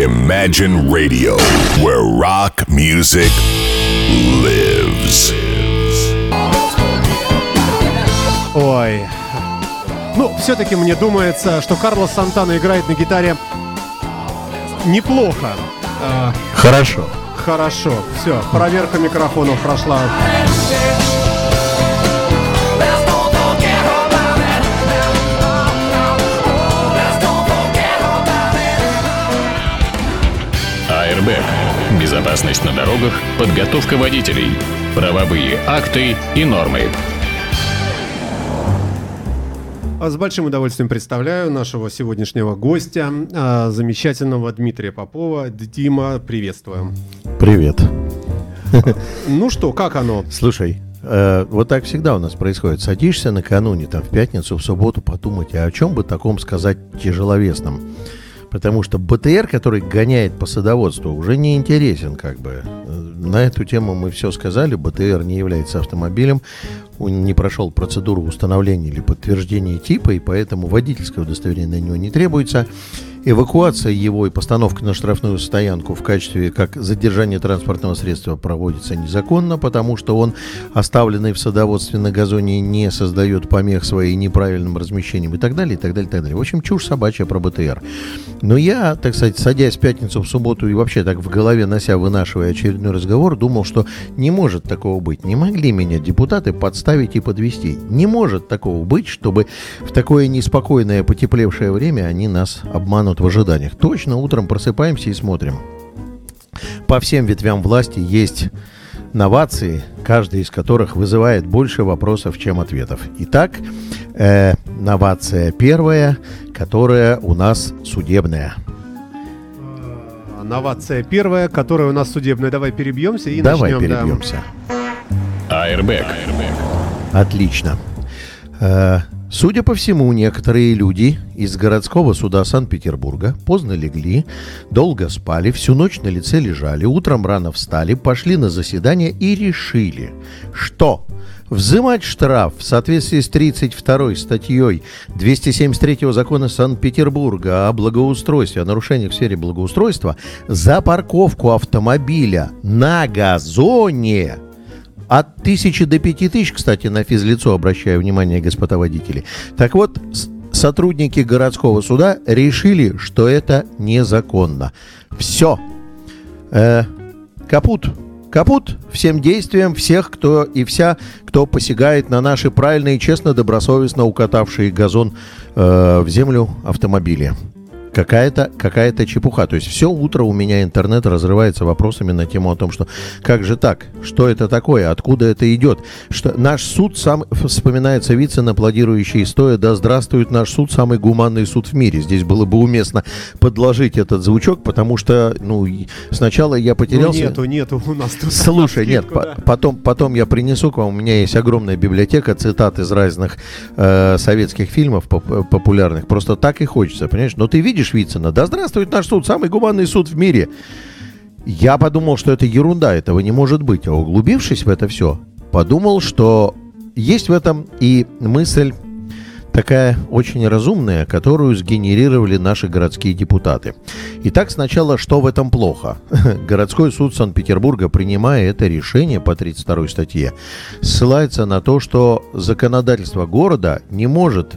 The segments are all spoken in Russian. Imagine Radio, where rock music lives. Ой. Ну, все-таки мне думается, что Карлос Сантана играет на гитаре неплохо. Хорошо. Хорошо. Все, проверка микрофонов прошла. Безопасность на дорогах, подготовка водителей, правовые акты и нормы. С большим удовольствием представляю нашего сегодняшнего гостя, замечательного Дмитрия Попова. Дима, приветствуем. Привет. Ну что, как оно? Слушай, вот так всегда у нас происходит. Садишься накануне, там, в пятницу, в субботу подумать, а о чем бы таком сказать тяжеловесном? Потому что БТР, который гоняет по садоводству, уже не интересен, как бы. На эту тему мы все сказали. БТР не является автомобилем, он не прошел процедуру установления или подтверждения типа, и поэтому водительское удостоверение на него не требуется. Эвакуация его и постановка на штрафную стоянку в качестве как задержания транспортного средства проводится незаконно, потому что он, оставленный в садоводстве на газоне, не создает помех своим неправильным размещением и так далее, и так далее, и так далее. В общем, чушь собачья про БТР. Но я, так сказать, садясь в пятницу, в субботу и вообще так в голове нося, вынашивая очередной разговор, думал, что не может такого быть. Не могли меня депутаты подставить и подвести. Не может такого быть, чтобы в такое неспокойное, потеплевшее время они нас обманывали в ожиданиях. Точно утром просыпаемся и смотрим. По всем ветвям власти есть новации, каждая из которых вызывает больше вопросов, чем ответов. Итак, новация первая, которая у нас судебная. Новация первая, которая у нас судебная. Давай перебьемся и начнем. Давай перебьемся. Airbag. Отлично. Судя по всему, некоторые люди из городского суда Санкт-Петербурга поздно легли, долго спали, всю ночь на лице лежали, утром рано встали, пошли на заседание и решили, что взимать штраф в соответствии с 32-й статьей 273 закона Санкт-Петербурга о благоустройстве, о нарушениях в сфере благоустройства за парковку автомобиля на газоне. От 1000 до 5000, кстати, на физлицо обращаю внимание, господа водители. Так вот, сотрудники городского суда решили, что это незаконно. Все. Капут. Капут всем действиям всех, кто и вся, кто посягает на наши правильные, честно, добросовестно укатавшие газон в землю автомобили. Какая-то чепуха. То есть все утро у меня интернет разрывается вопросами на тему о том, что как же так, что это такое, откуда это идет. Что наш суд сам, вспоминается Вицин, аплодирующий стоя, да здравствует наш суд, самый гуманный суд в мире. Здесь было бы уместно подложить этот звучок, потому что, ну, сначала я потерялся. Нету у нас тут. Слушай, нет, потом я принесу к вам, у меня есть огромная библиотека цитат из разных советских фильмов популярных. Просто так и хочется, понимаешь? Но ты видишь Вицина. Да здравствует наш суд, самый гуманный суд в мире. Я подумал, что это ерунда, этого не может быть. А углубившись в это все, подумал, что есть в этом и мысль такая очень разумная, которую сгенерировали наши городские депутаты. Итак, сначала, что в этом плохо? Городской суд Санкт-Петербурга, принимая это решение по 32-й статье, ссылается на то, что законодательство города не может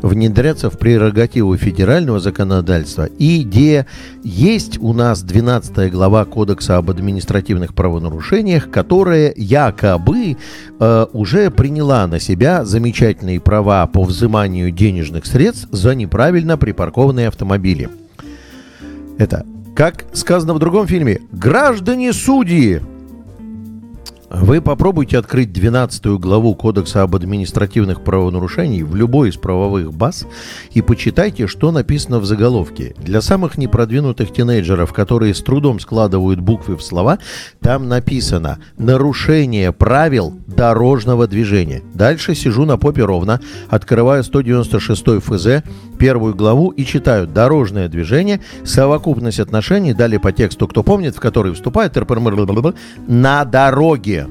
внедряться в прерогативу федерального законодательства, и где есть у нас 12 глава Кодекса об административных правонарушениях, которая якобы уже приняла на себя замечательные права по взиманию денежных средств за неправильно припаркованные автомобили. Это, как сказано в другом фильме, «Граждане-судьи». Вы попробуйте открыть 12 главу Кодекса об административных правонарушениях в любой из правовых баз и почитайте, что написано в заголовке. Для самых непродвинутых тинейджеров, которые с трудом складывают буквы в слова, там написано «Нарушение правил дорожного движения». Дальше сижу на попе ровно, открываю 196 ФЗ, первую главу и читаю «Дорожное движение, совокупность отношений», далее по тексту, кто помнит, в который вступает, на дороге.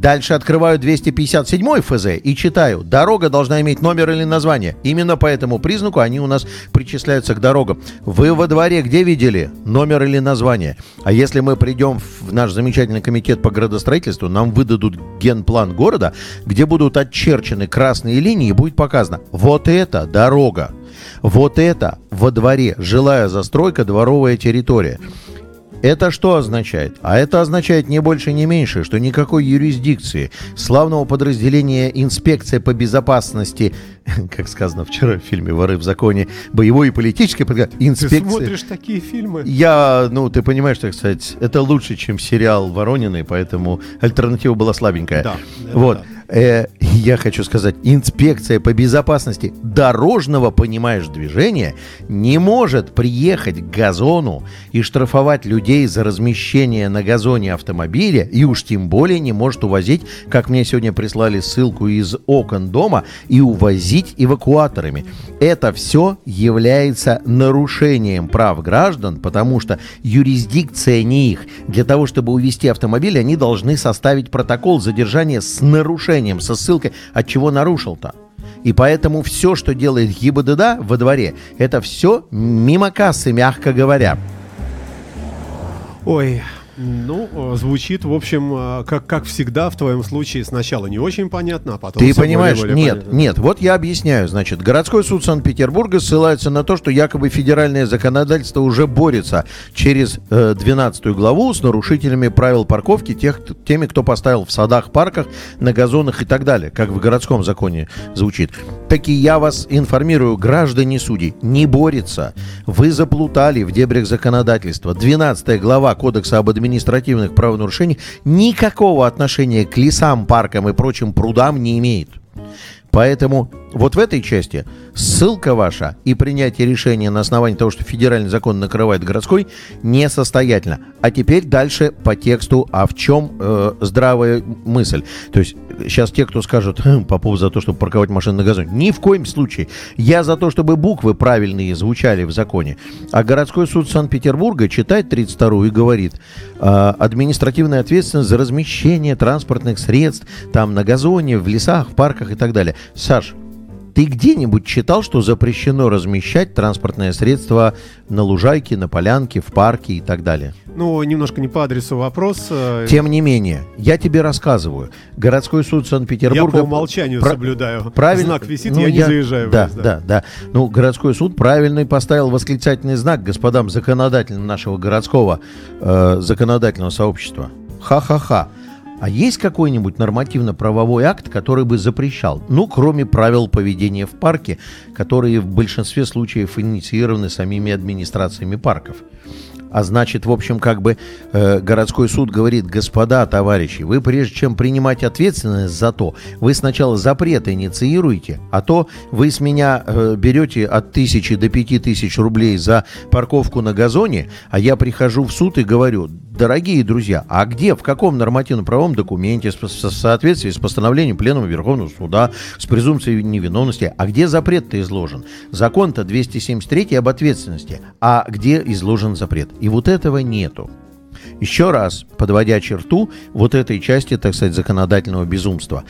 Дальше открываю 257 ФЗ и читаю. Дорога должна иметь номер или название. Именно по этому признаку они у нас причисляются к дорогам. Вы во дворе где видели номер или название? А если мы придем в наш замечательный комитет по градостроительству, нам выдадут генплан города, где будут отчерчены красные линии и будет показано. Вот это дорога. Вот это во дворе жилая застройка, дворовая территория. Это что означает? А это означает не больше, не меньше, что никакой юрисдикции славного подразделения «Инспекция по безопасности», как сказано вчера в фильме «Воры в законе», боевой и политической инспекции. Ты смотришь такие фильмы? Ты понимаешь, так сказать, это лучше, чем сериал «Воронины», поэтому альтернатива была слабенькая. Да. Вот. Я хочу сказать, инспекция по безопасности дорожного, понимаешь, движения не может приехать к газону и штрафовать людей за размещение на газоне автомобиля, и уж тем более не может увозить, как мне сегодня прислали ссылку из окон дома, и увозить эвакуаторами. Это все является нарушением прав граждан, потому что юрисдикция не их. Для того, чтобы увезти автомобиль, они должны составить протокол задержания с нарушением, со ссылкой, от чего нарушил-то. И поэтому все, что делает ГИБДД во дворе, это все мимо кассы, мягко говоря. Ой, звучит, в общем, как всегда в твоем случае, сначала не очень понятно, а потом... Ты понимаешь, нет, вот я объясняю. Значит, городской суд Санкт-Петербурга ссылается на то, что якобы федеральное законодательство уже борется через 12 главу с нарушителями правил парковки, теми, кто поставил в садах, парках, на газонах и так далее, как в городском законе звучит. Так и я вас информирую, граждане судей, не борется. Вы заплутали в дебрях законодательства. 12 глава Кодекса об административных правонарушений никакого отношения к лесам, паркам и прочим прудам не имеет. Поэтому вот в этой части ссылка ваша и принятие решения на основании того, что федеральный закон накрывает городской, несостоятельно. А теперь дальше по тексту, а в чем здравая мысль. То есть сейчас те, кто скажут, Попов за то, чтобы парковать машину на газоне. Ни в коем случае. Я за то, чтобы буквы правильные звучали в законе. А городской суд Санкт-Петербурга читает 32-ю и говорит, административная ответственность за размещение транспортных средств там на газоне, в лесах, в парках и так далее. Саш, ты где-нибудь читал, что запрещено размещать транспортное средство на лужайке, на полянке, в парке и так далее? Немножко не по адресу вопрос. Тем не менее, я тебе рассказываю. Городской суд Санкт-Петербурга... Я по умолчанию соблюдаю. Правильно. Знак висит, я не заезжаю. Да. Городской суд правильный поставил восклицательный знак господам законодателям нашего городского законодательного сообщества. Ха-ха-ха. А есть какой-нибудь нормативно-правовой акт, который бы запрещал? Кроме правил поведения в парке, которые в большинстве случаев инициированы самими администрациями парков. А значит, в общем, городской суд говорит, господа, товарищи, вы прежде чем принимать ответственность за то, вы сначала запрет инициируете, а то вы с меня берете от 1000 до 5000 рублей за парковку на газоне, а я прихожу в суд и говорю, дорогие друзья, а где, в каком нормативно-правовом документе, в соответствии с постановлением Пленума Верховного Суда, с презумпцией невиновности, а где запрет-то изложен? Закон-то 273 об ответственности, а где изложен запрет? И вот этого нету. Еще раз, подводя черту вот этой части, так сказать, законодательного безумства.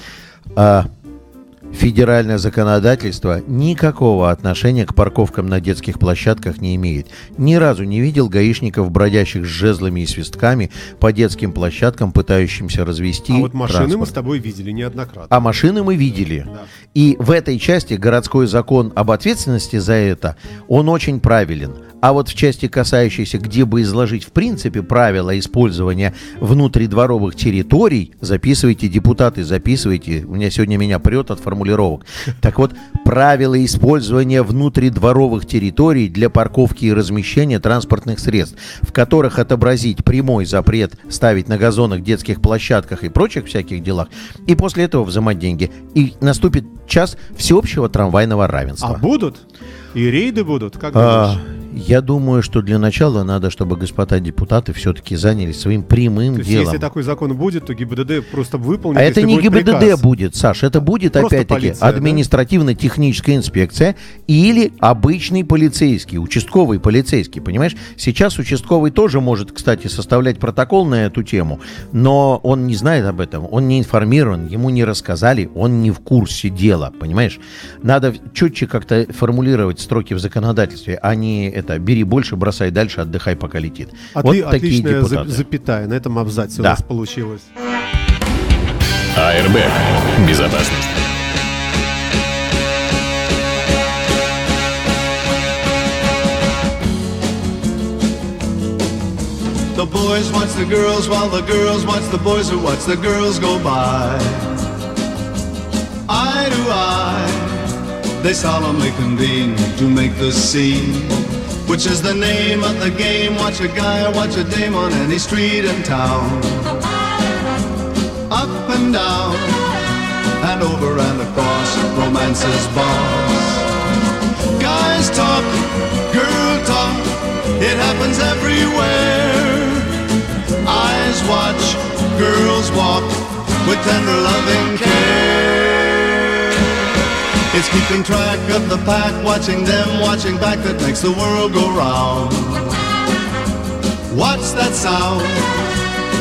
Федеральное законодательство никакого отношения к парковкам на детских площадках не имеет. Ни разу не видел гаишников, бродящих с жезлами и свистками по детским площадкам, пытающимся развести. А вот машины транспорт. Мы с тобой видели неоднократно. А машины мы видели. Да. И в этой части городской закон об ответственности за это, он очень правилен. А вот в части, касающейся, где бы изложить в принципе правила использования внутридворовых территорий, записывайте, депутаты, записывайте. У меня сегодня меня прет от формулировок. Так вот, правила использования внутридворовых территорий для парковки и размещения транспортных средств, в которых отобразить прямой запрет ставить на газонах, детских площадках и прочих всяких делах, и после этого взимать деньги. И наступит час всеобщего трамвайного равенства. А будут? И рейды будут? Как думаешь? Я думаю, что для начала надо, чтобы господа депутаты все-таки занялись своим прямым делом. Если такой закон будет, то ГИБДД просто выполнит. А это не будет ГИБДД приказ. Будет, Саш, это будет просто опять-таки административно-техническая инспекция или обычный полицейский, участковый полицейский, понимаешь? Сейчас участковый тоже может, кстати, составлять протокол на эту тему, но он не знает об этом, он не информирован, ему не рассказали, он не в курсе дела, понимаешь? Надо четче как-то формулировать строки в законодательстве, а не это «бери больше, бросай дальше, отдыхай, пока летит». Вот такие депутаты. Отличная запятая на этом абзаце у нас получилось. АРБ. Безопасность. The boys watch the girls while the girls watch the boys who watch the girls go by. Eye to eye, they solemnly convene to make the scene, which is the name of the game. Watch a guy or watch a dame on any street in town. Up and down, and over and across, romance's boss. Guys talk, girl talk, it happens everywhere. Eyes watch, girls walk, with tender loving care. It's keeping track of the pack, watching them, watching back, that makes the world go round. Watch that sound,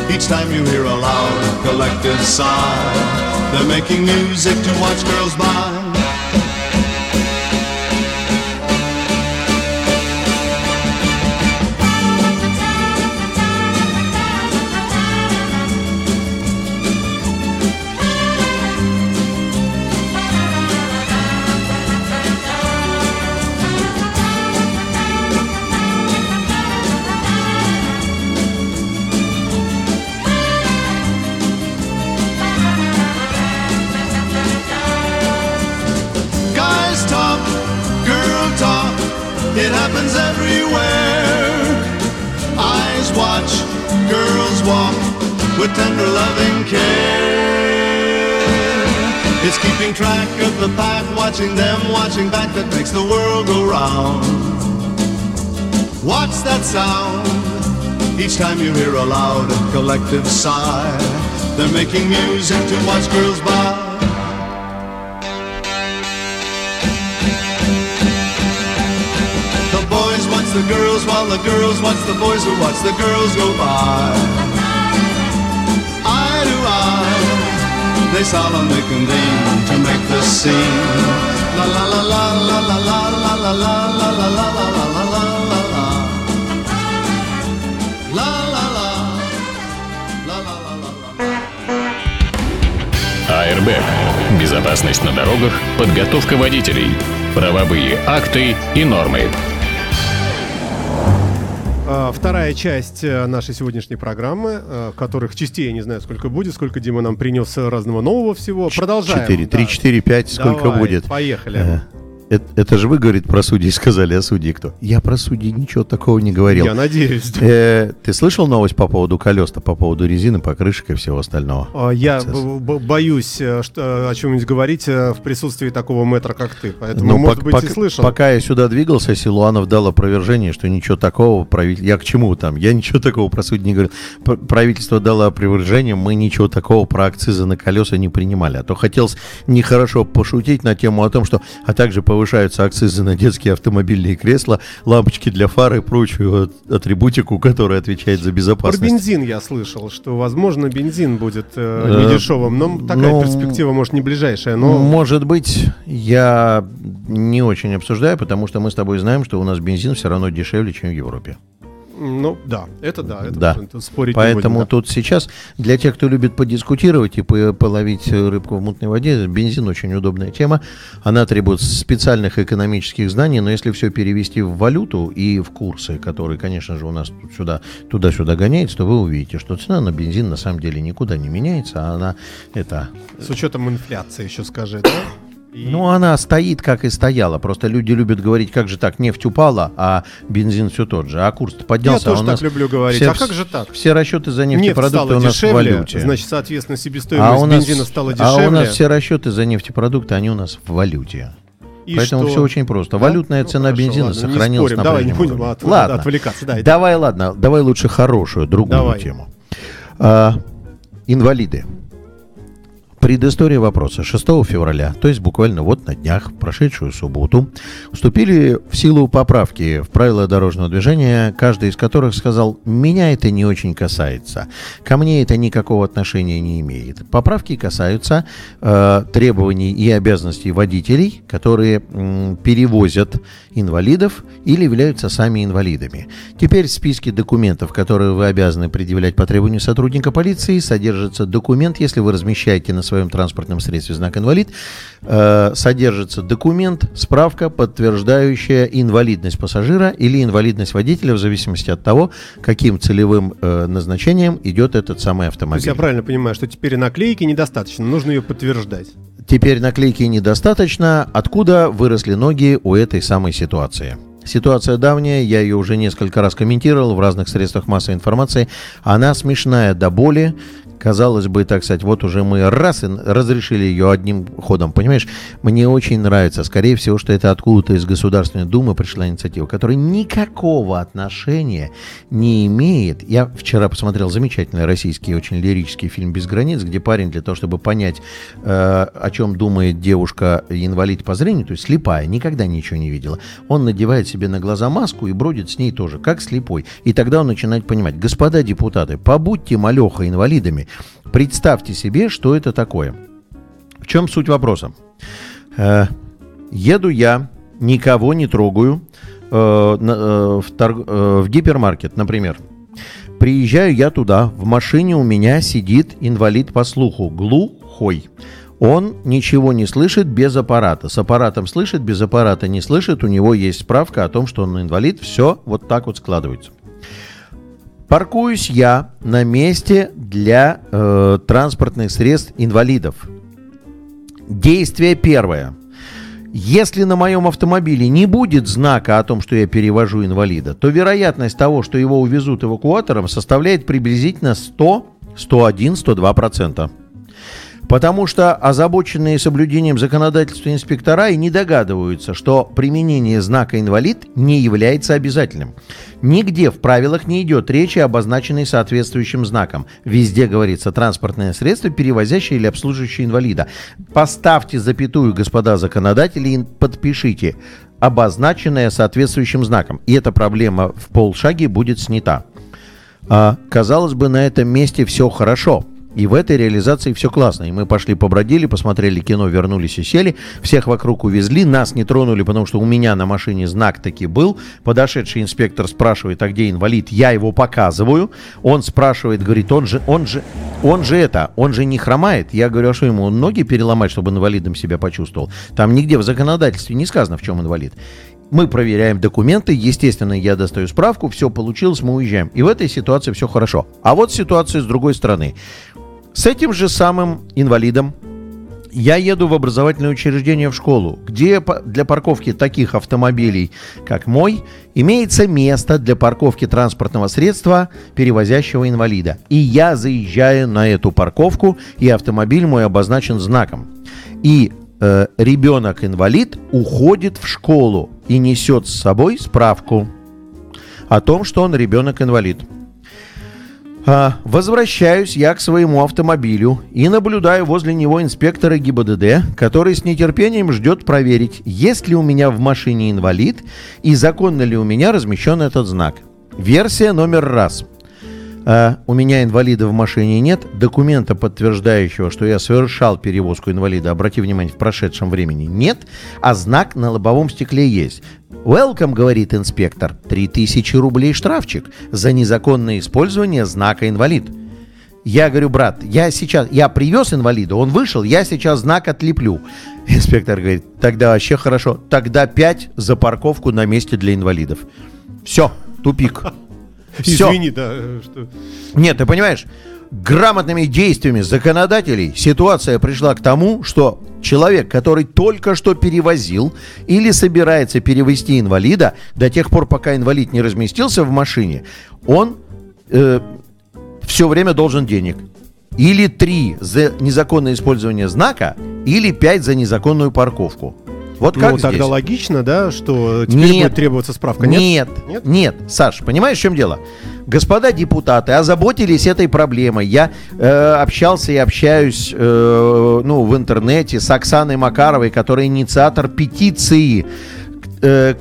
each time you hear a loud collective sigh. They're making music to watch girls by. It happens everywhere. Eyes watch, girls walk, with tender loving care. It's keeping track of the pack, watching them, watching back, that makes the world go round. Watch that sound, each time you hear a loud and collective sigh. They're making music to watch girls by. The girls while the girls watch the boys who watch the girls go by. Eye to eye, they solemnly convene to make the scene. La la la la la la la la la la la la la la la la la. La la la la la la la. АРБ. Безопасность на дорогах, подготовка водителей, правовые акты и нормы. Вторая часть нашей сегодняшней программы, которых частей я не знаю, сколько будет, сколько Дима нам принес разного нового всего. Продолжаем. 4, 3, 4, 5, сколько давай, будет. Поехали. Это же вы, говорит, про судей сказали, а судьи кто? Я про судей ничего такого не говорил. Я надеюсь. Ты слышал новость по поводу колес-то, по поводу резины, покрышек и всего остального? Я боюсь о чем-нибудь говорить в присутствии такого мэтра, как ты. Поэтому, может быть, и слышал. Пока я сюда двигался, Силуанов дал опровержение, что ничего такого правительство... Я к чему там? Я ничего такого про судей не говорил. Правительство дало опровержение, мы ничего такого про акцизы на колеса не принимали. А то хотелось нехорошо пошутить на тему о том, что... А также по повышаются акцизы на детские автомобильные кресла, лампочки для фар и прочую атрибутику, которая отвечает за безопасность. Про бензин я слышал, что, возможно, бензин будет недешевым, но такая перспектива, может, не ближайшая. Но... Может быть, я не очень обсуждаю, потому что мы с тобой знаем, что у нас бензин все равно дешевле, чем в Европе. Ну да, это да. Спорить поэтому не будем, да. Тут сейчас для тех, кто любит подискутировать и половить рыбку в мутной воде, бензин очень удобная тема. Она требует специальных экономических знаний, но если все перевести в валюту и в курсы, которые, конечно же, у нас туда-сюда гоняется, то вы увидите, что цена на бензин на самом деле никуда не меняется, а она это... С учетом инфляции еще скажи, да? И... Ну, она стоит, как и стояла. Просто люди любят говорить, как же так, нефть упала, а бензин все тот же. А курс-то поднялся. Я тоже так люблю говорить. А как же так? Все расчеты за нефтепродукты у нас дешевле, в валюте. Значит, соответственно, себестоимость бензина стала дешевле. А у нас все расчеты за нефтепродукты, они у нас в валюте. И поэтому что? Все очень просто. Да? Валютная цена бензина сохранилась на прежнем уровне. Давай не будем отвлекаться. Да, давай, ладно, давай лучше хорошую, другую тему. Инвалиды. Предыстория вопроса. 6 февраля, то есть буквально вот на днях, в прошедшую субботу, вступили в силу поправки в правила дорожного движения, каждый из которых сказал: «Меня это не очень касается, ко мне это никакого отношения не имеет». Поправки касаются требований и обязанностей водителей, которые перевозят инвалидов или являются сами инвалидами. Теперь в списке документов, которые вы обязаны предъявлять по требованию сотрудника полиции, содержится документ, если вы размещаете на своем транспортном средстве знак «инвалид», содержится документ, справка, подтверждающая инвалидность пассажира или инвалидность водителя, в зависимости от того, каким целевым назначением идет этот самый автомобиль. То есть я правильно понимаю, что теперь наклейки недостаточно, нужно ее подтверждать? Теперь наклейки недостаточно. Откуда выросли ноги у этой самой ситуации? Ситуация давняя, я ее уже несколько раз комментировал в разных средствах массовой информации. Она смешная до боли. Казалось бы, так сказать, вот уже мы раз и разрешили ее одним ходом, понимаешь? Мне очень нравится. Скорее всего, что это откуда-то из Государственной Думы пришла инициатива, которая никакого отношения не имеет. Я вчера посмотрел замечательный российский, очень лирический фильм «Без границ», где парень для того, чтобы понять, о чем думает девушка-инвалид по зрению, то есть слепая, никогда ничего не видела, он надевает себе на глаза маску и бродит с ней тоже, как слепой. И тогда он начинает понимать: господа депутаты, побудьте малеха инвалидами. Представьте себе, что это такое. В чем суть вопроса? Еду я, никого не трогаю, в гипермаркет, например. Приезжаю я туда, в машине у меня сидит инвалид по слуху, глухой. Он ничего не слышит без аппарата. С аппаратом слышит, без аппарата не слышит. У него есть справка о том, что он инвалид. Все вот так вот складывается. Паркуюсь я на месте для транспортных средств инвалидов. Действие первое. Если на моем автомобиле не будет знака о том, что я перевожу инвалида, то вероятность того, что его увезут эвакуатором, составляет приблизительно 100, 101, 102%. Потому что озабоченные соблюдением законодательства инспектора и не догадываются, что применение знака «инвалид» не является обязательным. Нигде в правилах не идет речи, обозначенной соответствующим знаком. Везде говорится: транспортное средство, перевозящее или обслуживающее инвалида. Поставьте запятую, господа законодатели, и подпишите: обозначенное соответствующим знаком. И эта проблема в полшаги будет снята. Казалось бы, на этом месте все хорошо. И в этой реализации все классно. И мы пошли, побродили, посмотрели кино, вернулись и сели. Всех вокруг увезли, нас не тронули, потому что у меня на машине знак таки был. Подошедший инспектор спрашивает: а где инвалид? Я его показываю. Он спрашивает, говорит: он же не хромает. Я говорю: а что ему, ноги переломать, чтобы инвалидом себя почувствовал? Там нигде в законодательстве не сказано, в чем инвалид. Мы проверяем документы, естественно, я достаю справку, все получилось, мы уезжаем. И в этой ситуации все хорошо. А вот ситуация с другой стороны. С этим же самым инвалидом я еду в образовательное учреждение, в школу, где для парковки таких автомобилей, как мой, имеется место для парковки транспортного средства, перевозящего инвалида. И я заезжаю на эту парковку, и автомобиль мой обозначен знаком. И ребенок-инвалид уходит в школу и несет с собой справку о том, что он ребенок-инвалид. Возвращаюсь я к своему автомобилю и наблюдаю возле него инспектора ГИБДД, который с нетерпением ждет проверить, есть ли у меня в машине инвалид и законно ли у меня размещен этот знак. Версия номер раз. У меня инвалида в машине нет, документа, подтверждающего, что я совершал перевозку инвалида, обрати внимание, в прошедшем времени нет, а знак на лобовом стекле есть. Welcome, говорит инспектор, 3000 рублей штрафчик за незаконное использование знака «инвалид». Я говорю: брат, я привез инвалида, он вышел, я сейчас знак отлеплю. Инспектор говорит: тогда вообще хорошо, тогда 5 за парковку на месте для инвалидов. Все, тупик. Все. Извини, да. Что... Нет, ты понимаешь, грамотными действиями законодателей ситуация пришла к тому, что человек, который только что перевозил или собирается перевезти инвалида, до тех пор, пока инвалид не разместился в машине, он все время должен денег. Или 3 за незаконное использование знака, или 5 за незаконную парковку. Вот как здесь? Ну, тогда логично, да, что теперь будет требоваться справка, нет? Нет, нет, Саш, понимаешь, в чем дело? Господа депутаты озаботились этой проблемой. Я общался и общаюсь ну, в интернете с Оксаной Макаровой, которая инициатор петиции к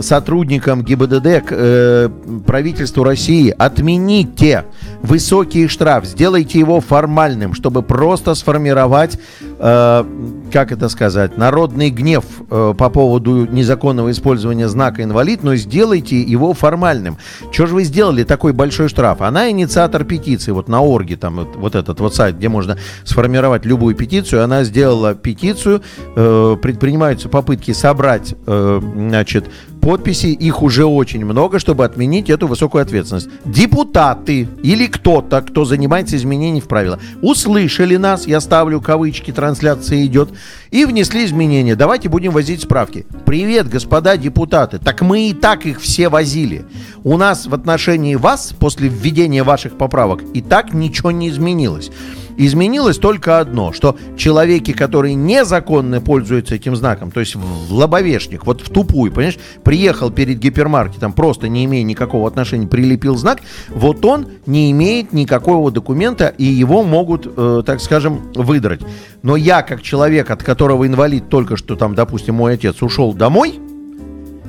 сотрудникам ГИБДД, к правительству России: отмените высокий штраф, сделайте его формальным, чтобы просто сформировать, как это сказать, народный гнев по поводу незаконного использования знака «инвалид», но сделайте его формальным. Чего же вы сделали такой большой штраф? Она инициатор петиции, вот на Орге, там вот этот вот сайт, где можно сформировать любую петицию, она сделала петицию, предпринимаются попытки собрать, значит, подписи, их уже очень много, чтобы отменить эту высокую ответственность. Депутаты или кто-то, кто занимается изменением в правила, услышали нас, я ставлю кавычки, трансляция идет, и внесли изменения. Давайте будем возить справки. Привет, господа депутаты. Так мы и так их все возили. У нас в отношении вас, после введения ваших поправок, и так ничего не изменилось. Изменилось только одно, что человеки, которые незаконно пользуются этим знаком, то есть в лобовешник, вот в тупую, понимаешь, приехал перед гипермаркетом, просто не имея никакого отношения, прилепил знак, вот он не имеет никакого документа, и его могут, так скажем, выдрать. Но я, как человек, от которого инвалид только что, там, допустим, мой отец ушел домой,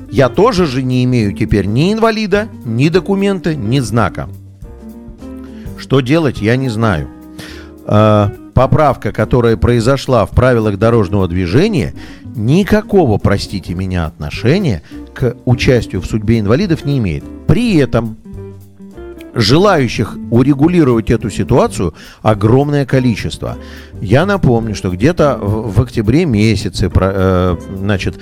я тоже же не имею теперь ни инвалида, ни документа, ни знака. Что делать, я не знаю. Поправка, которая произошла в правилах дорожного движения, никакого, простите меня, отношения к участию в судьбе инвалидов не имеет. При этом желающих урегулировать эту ситуацию огромное количество. Я напомню, что где-то в октябре месяце, значит,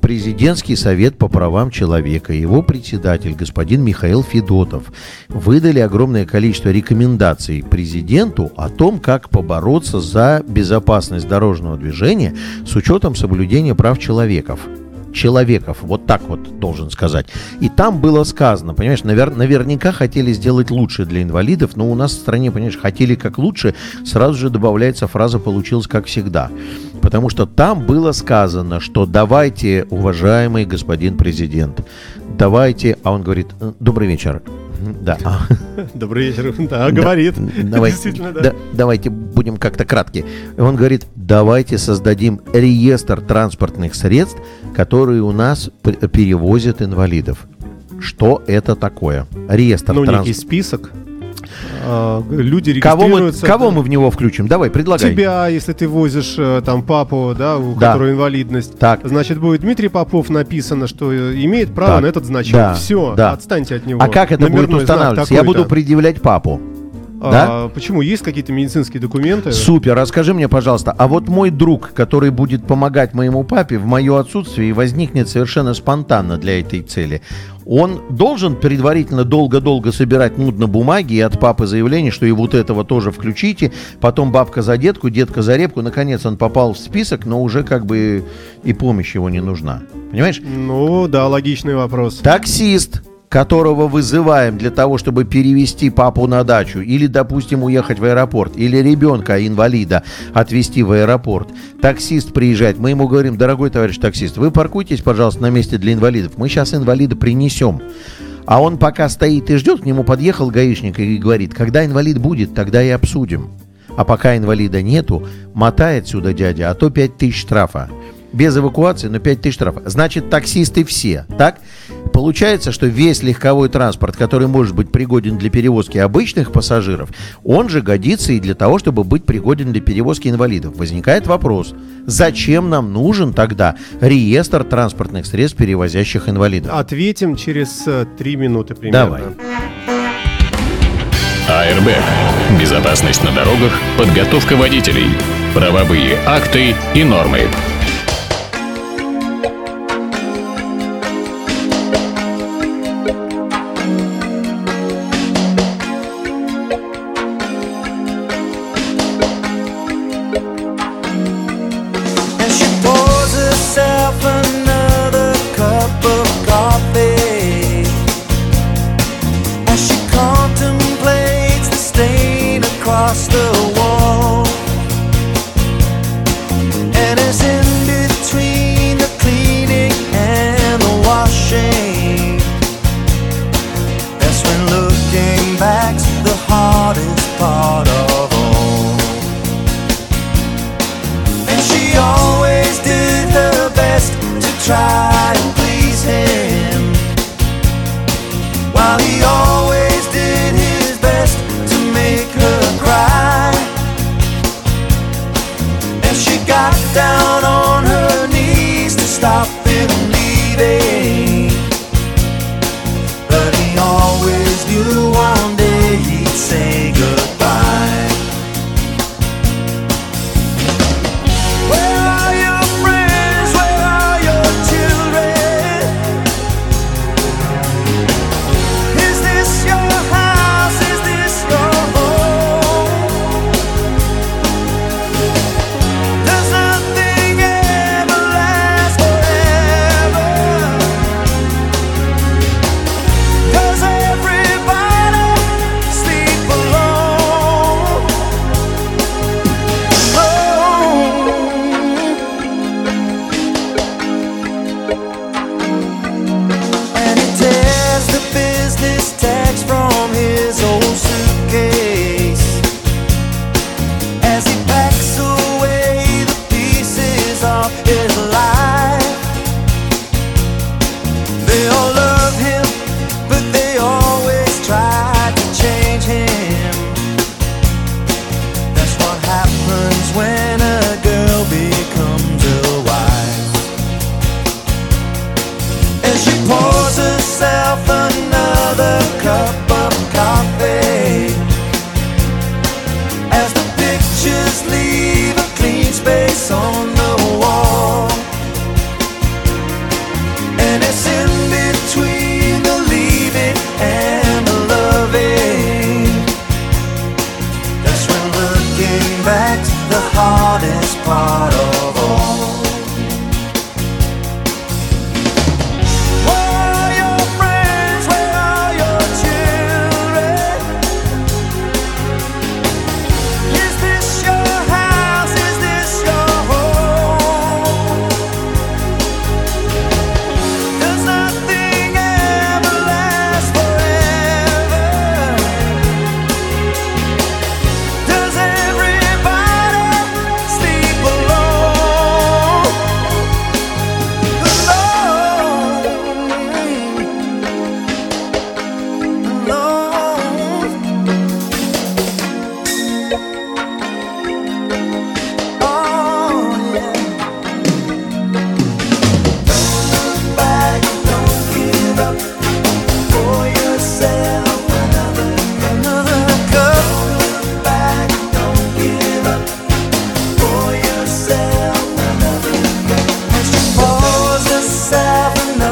Президентский совет по правам человека, его председатель, господин Михаил Федотов, выдали огромное количество рекомендаций президенту о том, как побороться за безопасность дорожного движения с учетом соблюдения прав человеков, вот так вот должен сказать. И там было сказано, понимаешь, наверняка хотели сделать лучше для инвалидов, но у нас в стране, понимаешь, хотели как лучше, сразу же добавляется фраза «получилось как всегда». Потому что там было сказано, что давайте, уважаемый господин президент, давайте, а он говорит: «Добрый вечер». Да. Добрый вечер, да, говорит. Действительно, да. Давайте будем как-то кратки. Он говорит: давайте создадим реестр транспортных средств, которые у нас перевозят инвалидов. Что это такое? Реестр транспортных. Ну, некий список. Люди регистрируются. Кого мы в него включим? Давай, предлагай. Тебя, если ты возишь там папу, да, у которого инвалидность. Так. Значит, будет Дмитрий Попов, написано, что имеет право на этот значок. Да. Все, отстаньте от него. А как это будет устанавливаться? Я буду предъявлять папу. Да? Почему? Есть какие-то медицинские документы? Супер, расскажи мне, пожалуйста. А вот мой друг, который будет помогать моему папе в мое отсутствие и возникнет совершенно спонтанно для этой цели, он должен предварительно долго-долго собирать нудно бумаги и от папы заявление, что и вот этого тоже включите, потом бабка за детку, детка за репку, наконец он попал в список, но уже как бы и помощь его не нужна. Понимаешь? Ну да, логичный вопрос. Таксист, которого вызываем для того, чтобы перевести папу на дачу, или, допустим, уехать в аэропорт, или ребенка, инвалида, отвезти в аэропорт. Таксист приезжает, мы ему говорим: дорогой товарищ таксист, вы паркуйтесь, пожалуйста, на месте для инвалидов, мы сейчас инвалида принесем. А он пока стоит и ждет, к нему подъехал гаишник и говорит: когда инвалид будет, тогда и обсудим. А пока инвалида нету, мотай отсюда, дядя, а то 5000 штрафа. Без эвакуации, но 5000 штрафов. Значит, таксисты все, так? Получается, что весь легковой транспорт, который может быть пригоден для перевозки обычных пассажиров, он же годится и для того, чтобы быть пригоден для перевозки инвалидов. Возникает вопрос, зачем нам нужен тогда реестр транспортных средств, перевозящих инвалидов? Ответим через 3 минуты примерно. Давай. АРБ. Безопасность на дорогах, подготовка водителей, правовые акты и нормы. The wall, and as in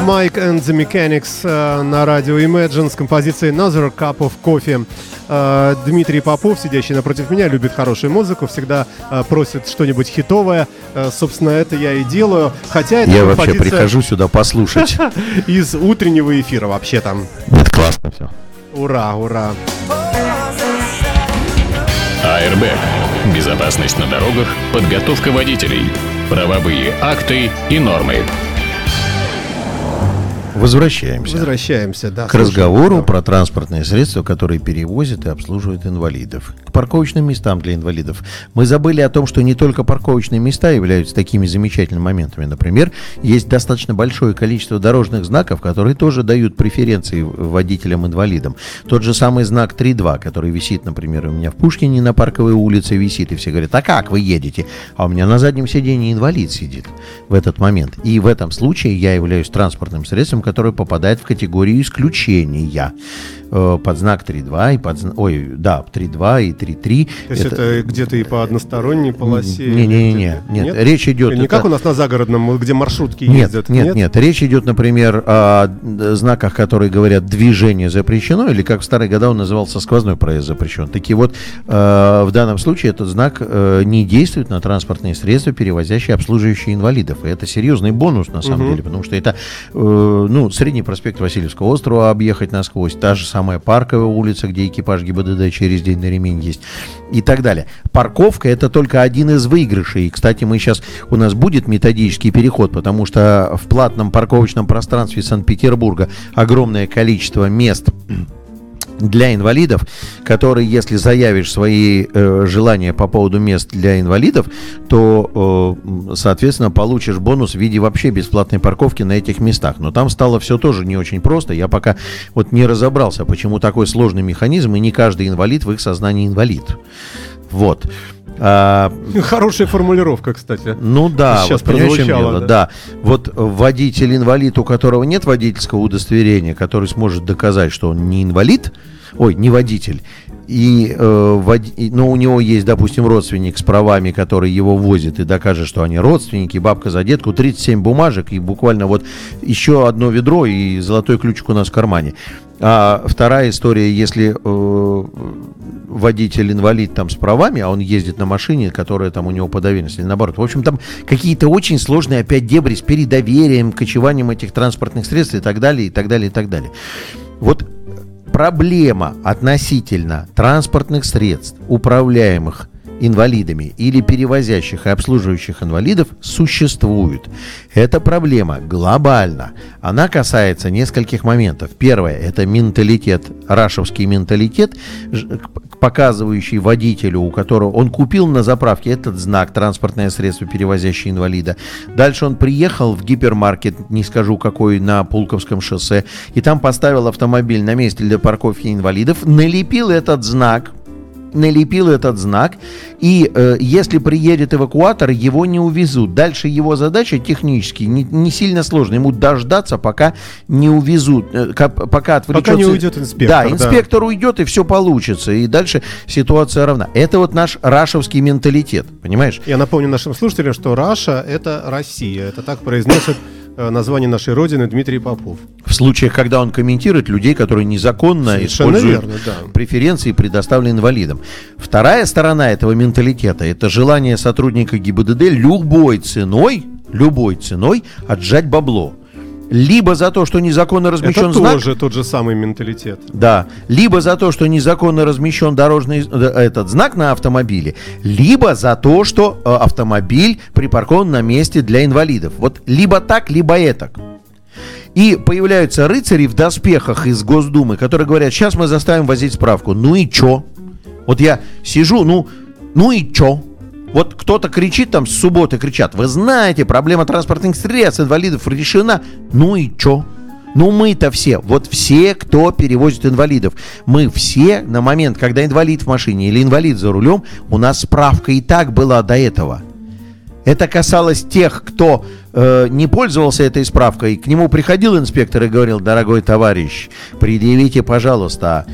Mike and the Mechanics на радио Imagine с композицией Another Cup of Coffee. Дмитрий Попов, сидящий напротив меня, любит хорошую музыку, всегда просит что-нибудь хитовое. Собственно, это я и делаю. Хотя это я вообще прихожу сюда послушать. Из утреннего эфира вообще там. Это классно все. Ура, ура. Airbag. Безопасность на дорогах, подготовка водителей, правовые акты и нормы. Возвращаемся, да. К разговору про транспортные средства, которые перевозят и обслуживают инвалидов. К парковочным местам для инвалидов. Мы забыли о том, что не только парковочные места являются такими замечательными моментами. Например, есть достаточно большое количество дорожных знаков, которые тоже дают преференции водителям-инвалидам. Тот же самый знак 3.2, который висит, например, у меня в Пушкине на Парковой улице висит, и все говорят: а как вы едете? А у меня на заднем сиденье инвалид сидит в этот момент. И в этом случае я являюсь транспортным средством, который попадает в категорию исключения под знак 3.2 и под 3.2 и 3.3. То есть это где-то и по односторонней полосе? Нет. Речь идет... Не как у нас на загородном, где маршрутки ездят? Нет. Речь идет, например, о знаках, которые говорят «движение запрещено», или как в старые годы он назывался «сквозной проезд запрещен». Такие вот в данном случае этот знак не действует на транспортные средства, перевозящие, обслуживающие инвалидов. И это серьезный бонус на самом деле, потому что это... средний проспект Васильевского острова объехать насквозь, та же самая Парковая улица, где экипаж ГИБДД через день на ремень есть, и так далее. Парковка — это только один из выигрышей. И, кстати, у нас будет методический переход, потому что в платном парковочном пространстве Санкт-Петербурга огромное количество мест для инвалидов, которые, если заявишь свои желания по поводу мест для инвалидов, то, соответственно, получишь бонус в виде вообще бесплатной парковки на этих местах. Но там стало все тоже не очень просто. Я пока не разобрался, почему такой сложный механизм, и не каждый инвалид в их сознании инвалид. Вот. Хорошая формулировка, кстати. Ну да, сейчас прозвучало, да. Вот водитель-инвалид, у которого нет водительского удостоверения, который сможет доказать, что он не инвалид, не водитель, но у него есть, допустим, родственник с правами, который его возит, и докажет, что они родственники, бабка за детку, 37 бумажек, и буквально еще одно ведро и золотой ключик у нас в кармане. А вторая история, если водитель-инвалид там с правами, а он ездит на машине, которая там у него по доверенности, или наоборот. В общем, там какие-то очень сложные опять дебри с передоверием, кочеванием этих транспортных средств и так далее, и так далее, и так далее. Вот проблема относительно транспортных средств, управляемых инвалидами или перевозящих и обслуживающих инвалидов, существует. Эта проблема глобальна. Она касается нескольких моментов. Первое – это менталитет, рашевский менталитет, показывающий водителю, у которого он купил на заправке этот знак «Транспортное средство, перевозящее инвалида». Дальше он приехал в гипермаркет, не скажу какой, на Пулковском шоссе, и там поставил автомобиль на месте для парковки инвалидов, налепил этот знак, и если приедет эвакуатор, его не увезут. Дальше его задача технически не сильно сложная. Ему дождаться, пока не увезут, пока отвлечется. Пока не уйдет инспектор. Да, инспектор уйдет, и все получится. И дальше ситуация равна. Это наш рашевский менталитет, понимаешь? Я напомню нашим слушателям, что Раша — это Россия. Это так произносит название нашей родины Дмитрий Попов. В случаях, когда он комментирует людей, которые незаконно используют преференции, предоставленные инвалидам. Вторая сторона этого менталитета – это желание сотрудника ГИБДД любой ценой отжать бабло. Либо за то, что незаконно размещен знак. Это тоже тот же самый менталитет. Да. Либо за то, что незаконно размещен дорожный этот знак на автомобиле. Либо за то, что автомобиль припаркован на месте для инвалидов. Либо так, либо этак. И появляются рыцари в доспехах из Госдумы, которые говорят: сейчас мы заставим возить справку. Ну и чё? Я сижу, ну и чё? Кто-то кричит там с субботы, кричат: вы знаете, проблема транспортных средств инвалидов решена. Ну и чё? Ну мы-то все, все, кто перевозит инвалидов, мы все на момент, когда инвалид в машине или инвалид за рулем, у нас справка и так была до этого. Это касалось тех, кто не пользовался этой справкой. К нему приходил инспектор и говорил: дорогой товарищ, предъявите, пожалуйста,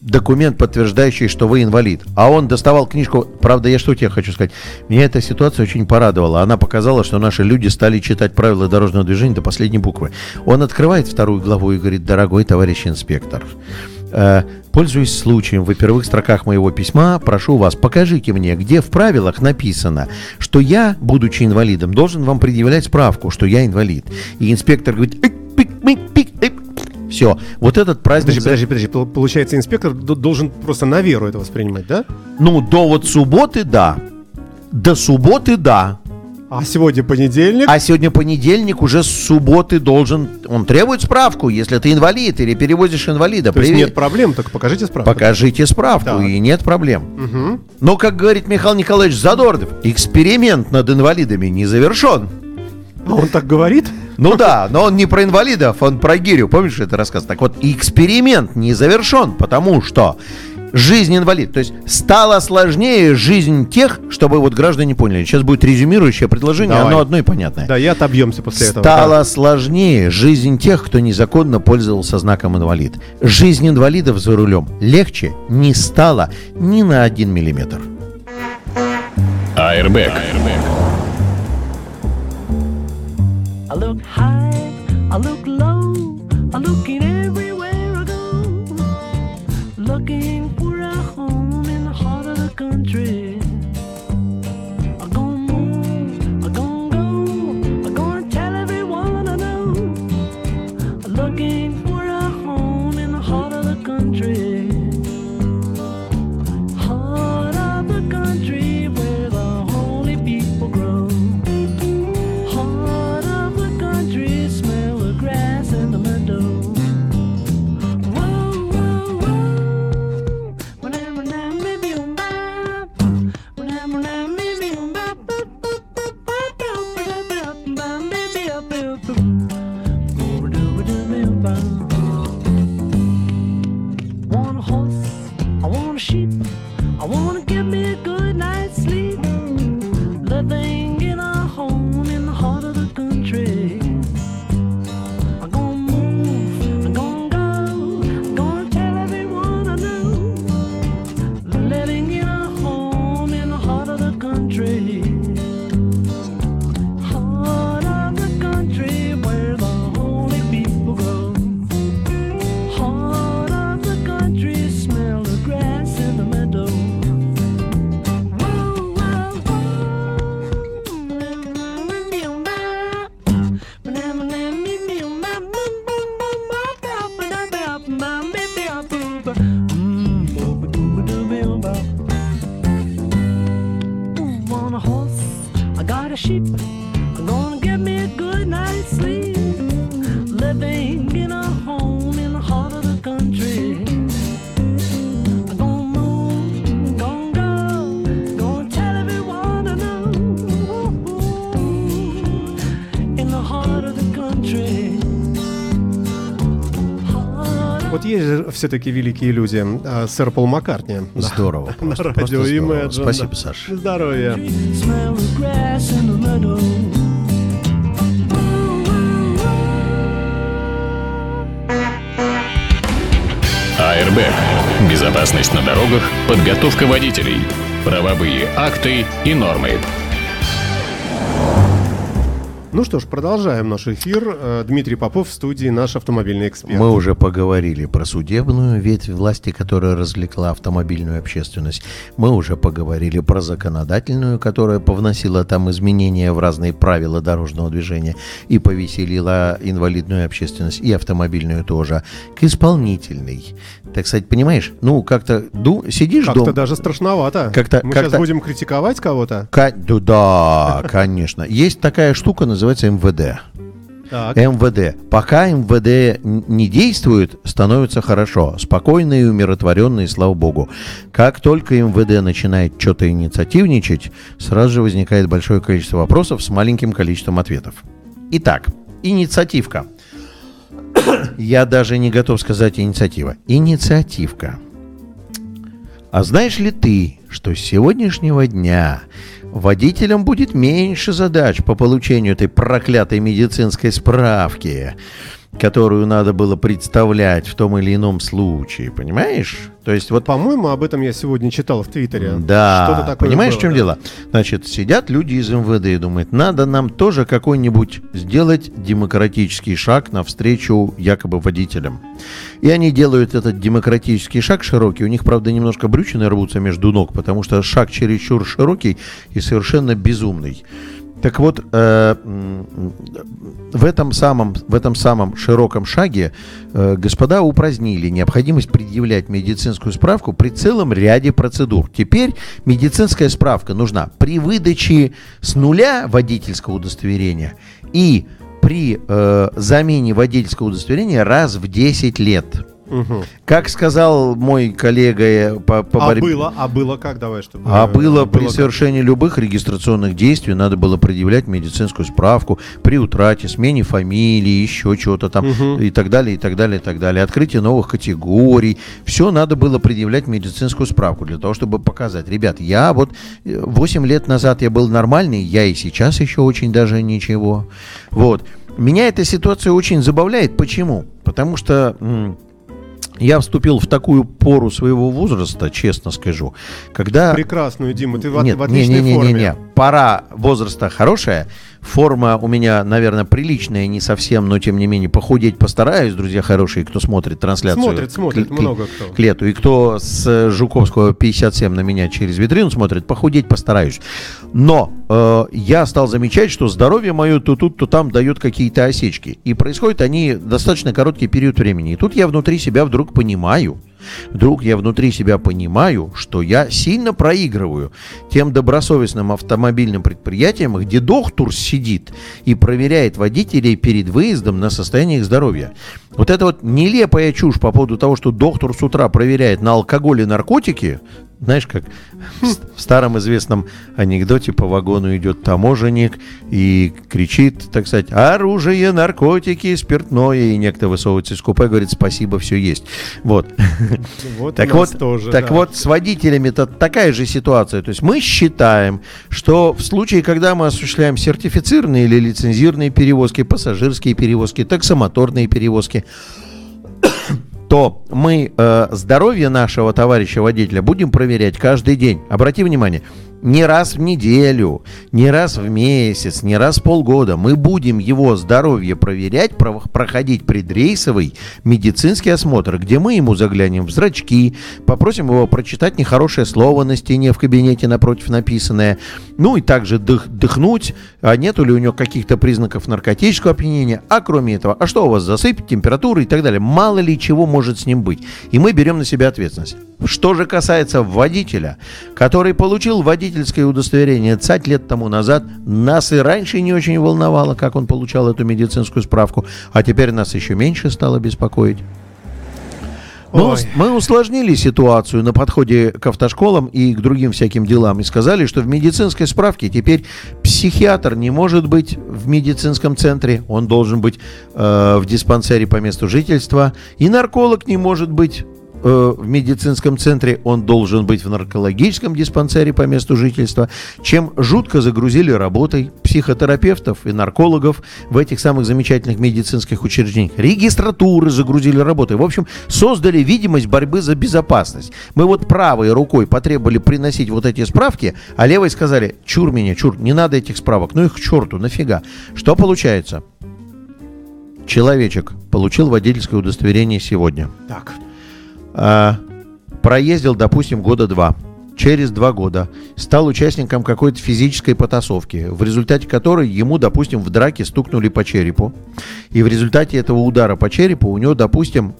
документ, подтверждающий, что вы инвалид. А он доставал книжку. Правда, я что тебе хочу сказать. Меня эта ситуация очень порадовала. Она показала, что наши люди стали читать правила дорожного движения до последней буквы. Он открывает вторую главу и говорит: дорогой товарищ инспектор, пользуясь случаем, в первых строках моего письма прошу вас, покажите мне, где в правилах написано, что я, будучи инвалидом, должен вам предъявлять справку, что я инвалид. И инспектор говорит: все, вот этот праздник... Подожди, получается, инспектор должен просто на веру это воспринимать, да? Ну, до субботы, да. А сегодня понедельник? А сегодня понедельник, уже с субботы должен... Он требует справку, если ты инвалид или перевозишь инвалида. То есть нет проблем, так покажите справку. Покажите справку, да. И нет проблем. Угу. Но, как говорит Михаил Николаевич Задорнов, эксперимент над инвалидами не завершен. А он так говорит? Ну да, но он не про инвалидов, он про гирю. Помнишь этот рассказ? Так вот, эксперимент не завершен, потому что жизнь инвалид. То есть стало сложнее жизнь тех, чтобы вот граждане поняли. Сейчас будет резюмирующее предложение, давай. Оно одно и понятное. Да, и отобьемся после этого. Стало сложнее жизнь тех, кто незаконно пользовался знаком инвалид. Жизнь инвалидов за рулем легче не стало ни на 1 миллиметр. Airbag. I look high, I look low, I'm looking everywhere I go, looking for a home in the heart of the country. I'm gonna move, I'm gonna go, I'm gonna tell everyone I know, looking for a home in the heart of the country. Все-таки великие люди. Сэр Пол Маккартни. Здорово. Просто здорово. Спасибо, Саша. Здоровья. Airbag. Безопасность на дорогах, подготовка водителей, правовые акты и нормы. Ну что ж, продолжаем наш эфир. Дмитрий Попов в студии, наш автомобильный эксперт. Мы уже поговорили про судебную ветвь власти, которая развлекла автомобильную общественность. Мы уже поговорили про законодательную, которая повносила там изменения в разные правила дорожного движения и повеселила инвалидную общественность, и автомобильную тоже. К исполнительной. Так сказать, понимаешь, ну как-то сидишь дома. Как-то даже страшновато. Мы сейчас будем критиковать кого-то? Да, конечно. Есть такая штука, называется МВД. Так. МВД. Пока МВД не действует, становится хорошо. Спокойно и умиротворенно, и слава богу. Как только МВД начинает что-то инициативничать, сразу же возникает большое количество вопросов с маленьким количеством ответов. Итак, инициативка. Я даже не готов сказать инициатива. Инициативка. А знаешь ли ты, что с сегодняшнего дня водителям будет меньше задач по получению этой проклятой медицинской справки? которую надо было представлять в том или ином случае, понимаешь? То есть вот, по-моему, об этом я сегодня читал в Твиттере. Да, что-то такое понимаешь, было, в чем дело? Значит, сидят люди из МВД и думают, надо нам тоже какой-нибудь сделать демократический шаг навстречу якобы водителям. И они делают этот демократический шаг широкий. У них, правда, немножко брючины рвутся между ног, потому что шаг чересчур широкий и совершенно безумный. Так вот, в этом самом широком шаге господа упразднили необходимость предъявлять медицинскую справку при целом ряде процедур. Теперь медицинская справка нужна при выдаче с нуля водительского удостоверения и при замене водительского удостоверения раз в 10 лет. Угу. Как сказал мой коллега по борьбе... А было как? Давай, чтобы... При совершении любых регистрационных действий надо было предъявлять медицинскую справку при утрате, смене фамилии, еще чего-то там, угу, и так далее, и так далее, и так далее. Открытие новых категорий. Все надо было предъявлять медицинскую справку для того, чтобы показать. Ребят, я вот 8 лет назад я был нормальный, я и сейчас еще очень даже ничего. Вот. Меня эта ситуация очень забавляет. Почему? Потому что... Я вступил в такую пору своего возраста, честно скажу, когда... Прекрасную, Дима, ты в отличной форме. Нет, пора возраста хорошая, форма у меня, наверное, приличная, не совсем, но тем не менее похудеть постараюсь, друзья хорошие, кто смотрит трансляцию. Смотрит, много кто. К лету, и кто с Жуковского 57 на меня через витрину смотрит, похудеть постараюсь. Но я стал замечать, что здоровье мое то тут, то там дает какие-то осечки. И происходят они достаточно короткий период времени. И тут я внутри себя вдруг понимаю, что я сильно проигрываю тем добросовестным автомобильным предприятиям, где доктор сидит и проверяет водителей перед выездом на состояние их здоровья. Вот эта вот нелепая чушь по поводу того, что доктор с утра проверяет на алкоголь и наркотики, знаешь, как в старом известном анекдоте по вагону идет таможенник и кричит, так сказать, оружие, наркотики, спиртное, и некто высовывается из купе, говорит, спасибо, все есть. Вот так вот, тоже, так да. Вот с водителями-то такая же ситуация. То есть мы считаем, что в случае, когда мы осуществляем сертифицированные или лицензированные перевозки, пассажирские перевозки, таксомоторные перевозки, то мы здоровье нашего товарища-водителя будем проверять каждый день. Обрати внимание, не раз в неделю, не раз в месяц, не раз в полгода мы будем его здоровье проверять, проходить предрейсовый медицинский осмотр, где мы ему заглянем в зрачки, попросим его прочитать нехорошее слово на стене в кабинете напротив написанное, ну и также дыхнуть, а нету ли у него каких-то признаков наркотического опьянения, а кроме этого, а что у вас засыпет, температура и так далее, мало ли чего может с ним быть. И мы берем на себя ответственность. Что же касается водителя, который получил водительское удостоверение 20 лет тому назад, нас и раньше не очень волновало, как он получал эту медицинскую справку, а теперь нас еще меньше стало беспокоить. Мы усложнили ситуацию на подходе к автошколам и к другим всяким делам и сказали, что в медицинской справке теперь психиатр не может быть в медицинском центре, он должен быть в диспансере по месту жительства, и нарколог не может быть в медицинском центре, он должен быть в наркологическом диспансере по месту жительства, чем жутко загрузили работой психотерапевтов и наркологов в этих самых замечательных медицинских учреждениях. Регистратуры загрузили работой. В общем, создали видимость борьбы за безопасность. Мы вот правой рукой потребовали приносить вот эти справки, а левой сказали, чур, не надо этих справок, ну их к черту, нафига. Что получается? Человечек получил водительское удостоверение сегодня. Так. Проездил, допустим, года два. Через 2 года стал участником какой-то физической потасовки, в результате которой ему, допустим, в драке стукнули по черепу. И в результате этого удара по черепу у него, допустим,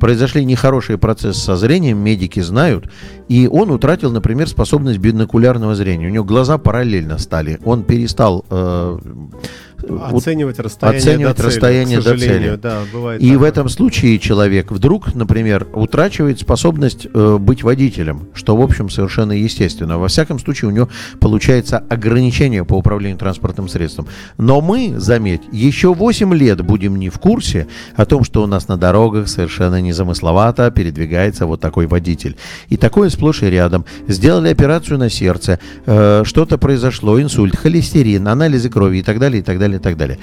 произошли нехорошие процессы со зрением, медики знают, и он утратил, например, способность бинокулярного зрения. У него глаза параллельно стали. Он перестал... Оценивать расстояние до цели. Да, бывает и так. В этом случае человек вдруг, например, утрачивает способность быть водителем, что, в общем, совершенно естественно. Во всяком случае, у него получается ограничение по управлению транспортным средством. Но мы, заметь, еще 8 лет будем не в курсе о том, что у нас на дорогах совершенно незамысловато передвигается вот такой водитель. И такое сплошь и рядом. Сделали операцию на сердце, что-то произошло, инсульт, холестерин, анализы крови и так далее, и так далее. далее, и так далее.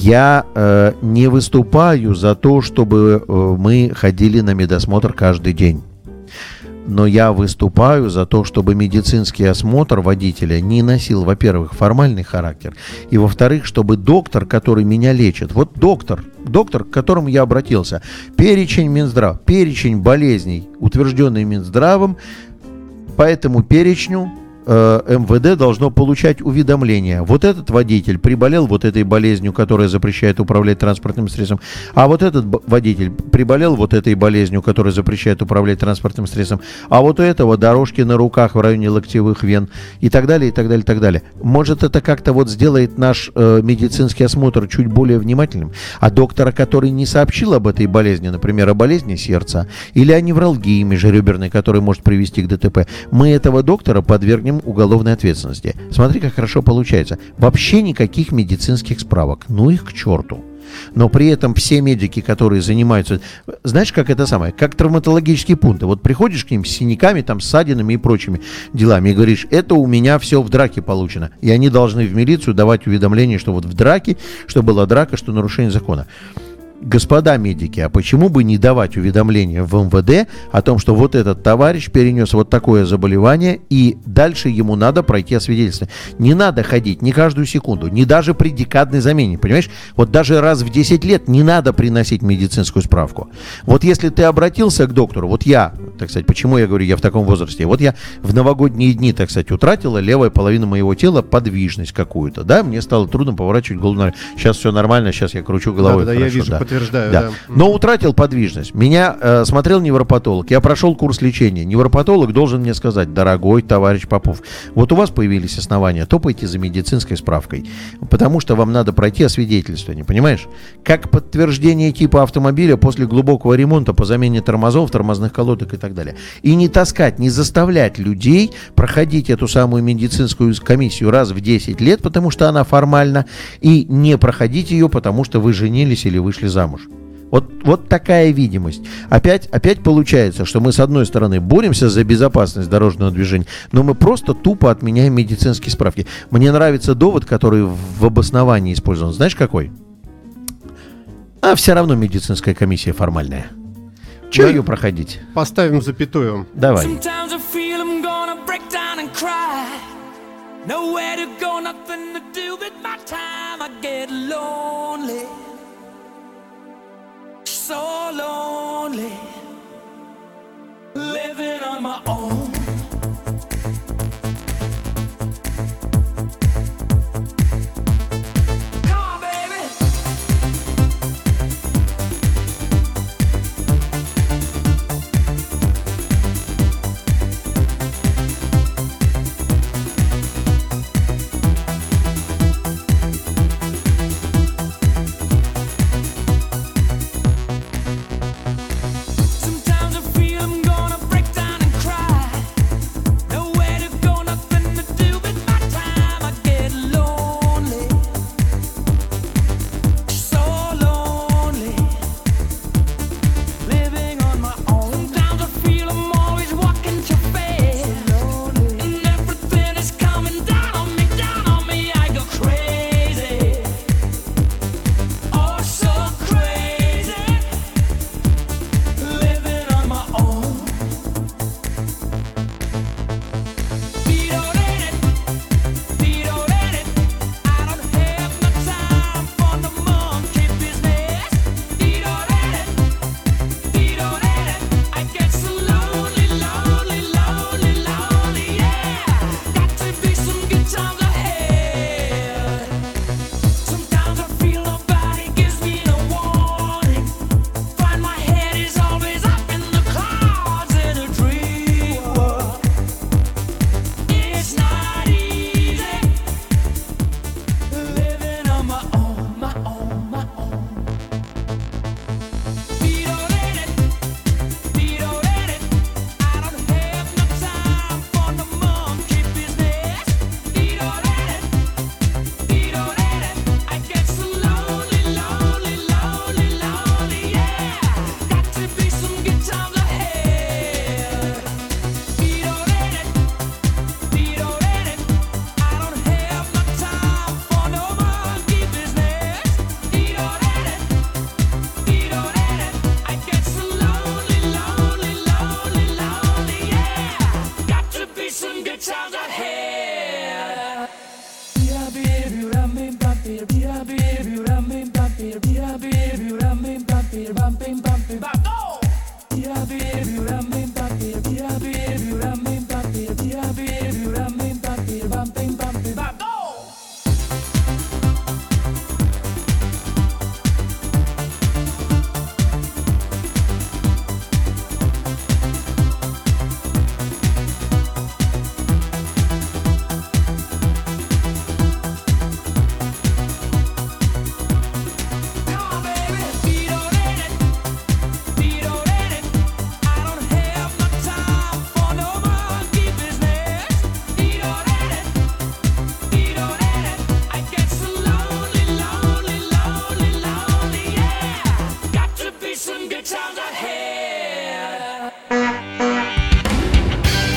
Я не выступаю за то, чтобы мы ходили на медосмотр каждый день. Но я выступаю за то, чтобы медицинский осмотр водителя не носил, во-первых, формальный характер, и, во-вторых, чтобы доктор, который меня лечит, вот доктор, к которому я обратился, перечень болезней, утвержденный Минздравом, по этому перечню МВД должно получать уведомление. Вот этот водитель приболел вот этой болезнью, которая запрещает управлять транспортным средством, а вот этот водитель приболел вот этой болезнью, которая запрещает управлять транспортным средством, а вот у этого дорожки на руках в районе локтевых вен и так далее, и так далее, и так далее. Может, это как-то вот сделает наш медицинский осмотр чуть более внимательным? А доктора, который не сообщил об этой болезни, например, о болезни сердца или о невралгии межреберной, которая может привести к ДТП, мы этого доктора подвергнем уголовной ответственности. Смотри, как хорошо получается. Вообще никаких медицинских справок. Ну их к черту. Но при этом все медики, которые занимаются... Знаешь, как это самое? Как травматологические пункты. Вот приходишь к ним с синяками, там, ссадинами и прочими делами и говоришь, это у меня все в драке получено. И они должны в милицию давать уведомление, что вот в драке, что была драка, что нарушение закона. Господа медики, а почему бы не давать уведомления в МВД о том, что вот этот товарищ перенес вот такое заболевание, и дальше ему надо пройти освидетельство. Не надо ходить ни каждую секунду, ни даже при декадной замене, понимаешь? Вот даже раз в 10 лет не надо приносить медицинскую справку. Вот если ты обратился к доктору, вот я, так сказать, почему я говорю, я в таком возрасте, вот я в новогодние дни, так сказать, утратила левая половина моего тела подвижность какую-то, да, мне стало трудно поворачивать голову, сейчас все нормально, сейчас я кручу головой, да, хорошо, я вижу, да. Да. Но утратил подвижность. Меня смотрел невропатолог. Я прошел курс лечения. Невропатолог должен мне сказать: дорогой товарищ Попов, вот у вас появились основания, топайте за медицинской справкой, потому что вам надо пройти освидетельствование, понимаешь? Как подтверждение типа автомобиля после глубокого ремонта по замене тормозов, тормозных колодок и так далее. И не таскать, не заставлять людей проходить эту самую медицинскую комиссию раз в 10 лет, потому что она формальна, и не проходить ее, потому что вы женились или вышли замуж. Вот такая видимость. Опять получается, что мы с одной стороны боремся за безопасность дорожного движения, но мы просто тупо отменяем медицинские справки. Мне нравится довод, который в обосновании использован. Знаешь, какой? А все равно медицинская комиссия формальная. Чего ее проходить? Поставим запятую. Давай. So lonely, living on my own. Sometimes I feel I'm gonna break down and cry.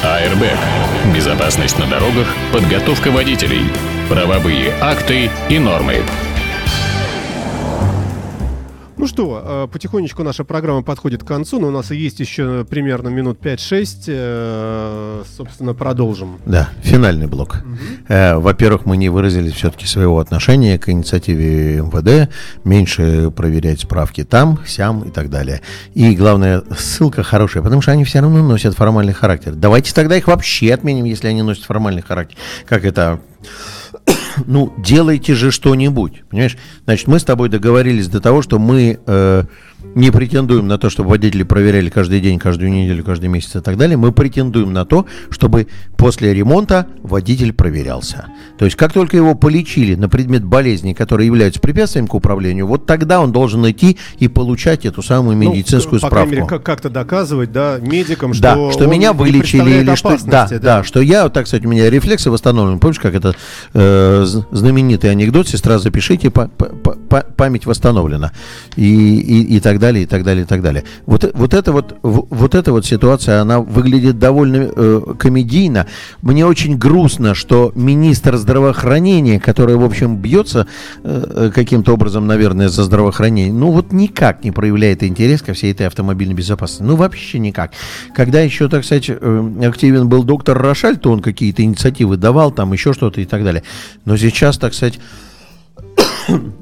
Airbag. Безопасность на дорогах, подготовка водителей, правовые акты и нормы. Ну что, потихонечку наша программа подходит к концу, но у нас есть еще примерно минут 5-6, собственно, продолжим. Да, финальный блок. Угу. Во-первых, мы не выразили все-таки своего отношения к инициативе МВД, меньше проверять справки там, сям и так далее. И главное, ссылка хорошая, потому что они все равно носят формальный характер. Давайте тогда их вообще отменим, если они носят формальный характер. Как это... Ну, делайте же что-нибудь, понимаешь? Значит, мы с тобой договорились до того, что мы не претендуем на то, чтобы водители проверяли каждый день, каждую неделю, каждый месяц и так далее. Мы претендуем на то, чтобы после ремонта водитель проверялся. То есть, как только его полечили на предмет болезней, которые являются препятствием к управлению, вот тогда он должен идти и получать эту самую медицинскую справку. По крайней мере, как-то доказывать, да, медикам, что, да, что меня вылечили или что, да, да. Да, что я, так сказать, у меня рефлексы восстановлены. Помнишь, как это знаменитый анекдот, сестра, запишите, память восстановлена и так далее, и так далее, и так далее. Вот эта ситуация, она выглядит довольно комедийно. Мне очень грустно, что министр здравоохранения, который, в общем, бьется каким-то образом, наверное, за здравоохранение, ну вот никак не проявляет интерес ко всей этой автомобильной безопасности. Ну вообще никак. Когда еще, так сказать, активен был доктор Рошаль, то он какие-то инициативы давал, там еще что-то и так далее. Но сейчас, так сказать,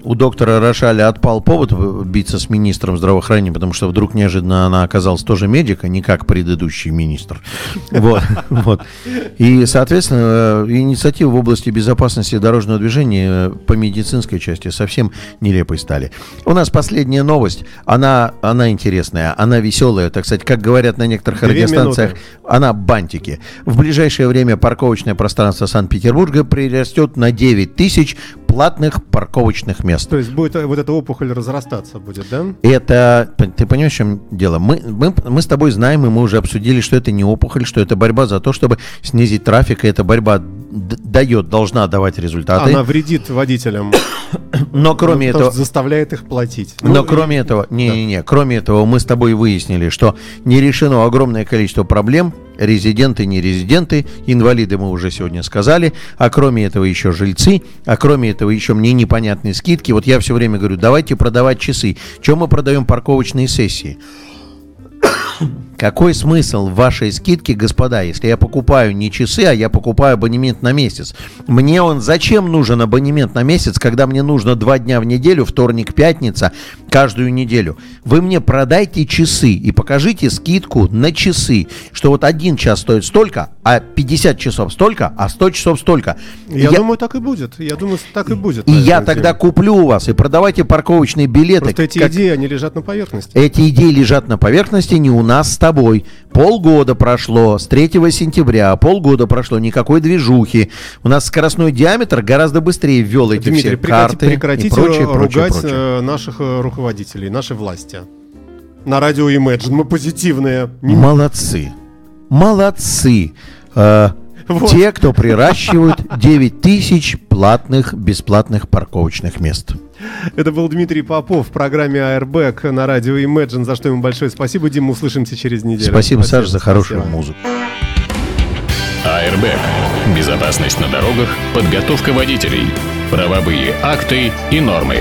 у доктора Рошаля отпал повод биться с министром здравоохранения, потому что вдруг неожиданно она оказалась тоже медик, а не как предыдущий министр. Вот. И, соответственно, инициативы в области безопасности дорожного движения по медицинской части совсем нелепой стали. У нас последняя новость. Она интересная, она веселая, так сказать, как говорят на некоторых радиостанциях, она бантики. В ближайшее время парковочное пространство Санкт-Петербурга прирастет на 9 тысяч платных парковочных мест. То есть будет вот эта опухоль разрастаться будет, да? Это, ты понимаешь, в чем дело? Мы с тобой знаем, и мы уже обсудили, что это не опухоль, что это борьба за то, чтобы снизить трафик, и эта борьба должна давать результаты. Она вредит водителям. Но кроме этого... заставляет их платить. Но кроме этого... Не-не-не. Кроме этого, мы с тобой выяснили, что не решено огромное количество проблем. Резиденты, не резиденты, инвалиды мы уже сегодня сказали, а кроме этого еще жильцы, а кроме этого еще мне непонятные скидки. Вот я все время говорю, давайте продавать часы. Чем мы продаем парковочные сессии? Какой смысл в вашей скидке, господа, если я покупаю не часы, а я покупаю абонемент на месяц? Мне он зачем нужен, абонемент на месяц, когда мне нужно 2 дня в неделю, вторник, пятница, каждую неделю? Вы мне продайте часы и покажите скидку на часы, что вот 1 час стоит столько, а 50 часов столько, а 100 часов столько. Я думаю, так и будет. Я думаю, так и будет. И я тогда куплю у вас, и продавайте парковочные билеты. Просто эти идеи, они лежат на поверхности. Эти идеи лежат на поверхности, не у нас с тобой. Полгода прошло, с 3 сентября, полгода прошло, никакой движухи. У нас скоростной диаметр гораздо быстрее ввел эти Дмитрий, все карты и прочее, прочее, прочее. Наших руководителей, наши власти. На радио Imagine мы позитивные. Молодцы. Вот. Те, кто приращивают 9 тысяч платных, бесплатных парковочных мест. Это был Дмитрий Попов в программе Airbag на радио Imagine, за что ему большое спасибо. Дима, услышимся через неделю. Спасибо. Саш, за хорошую музыку. Airbag. Безопасность на дорогах, подготовка водителей, правовые акты и нормы.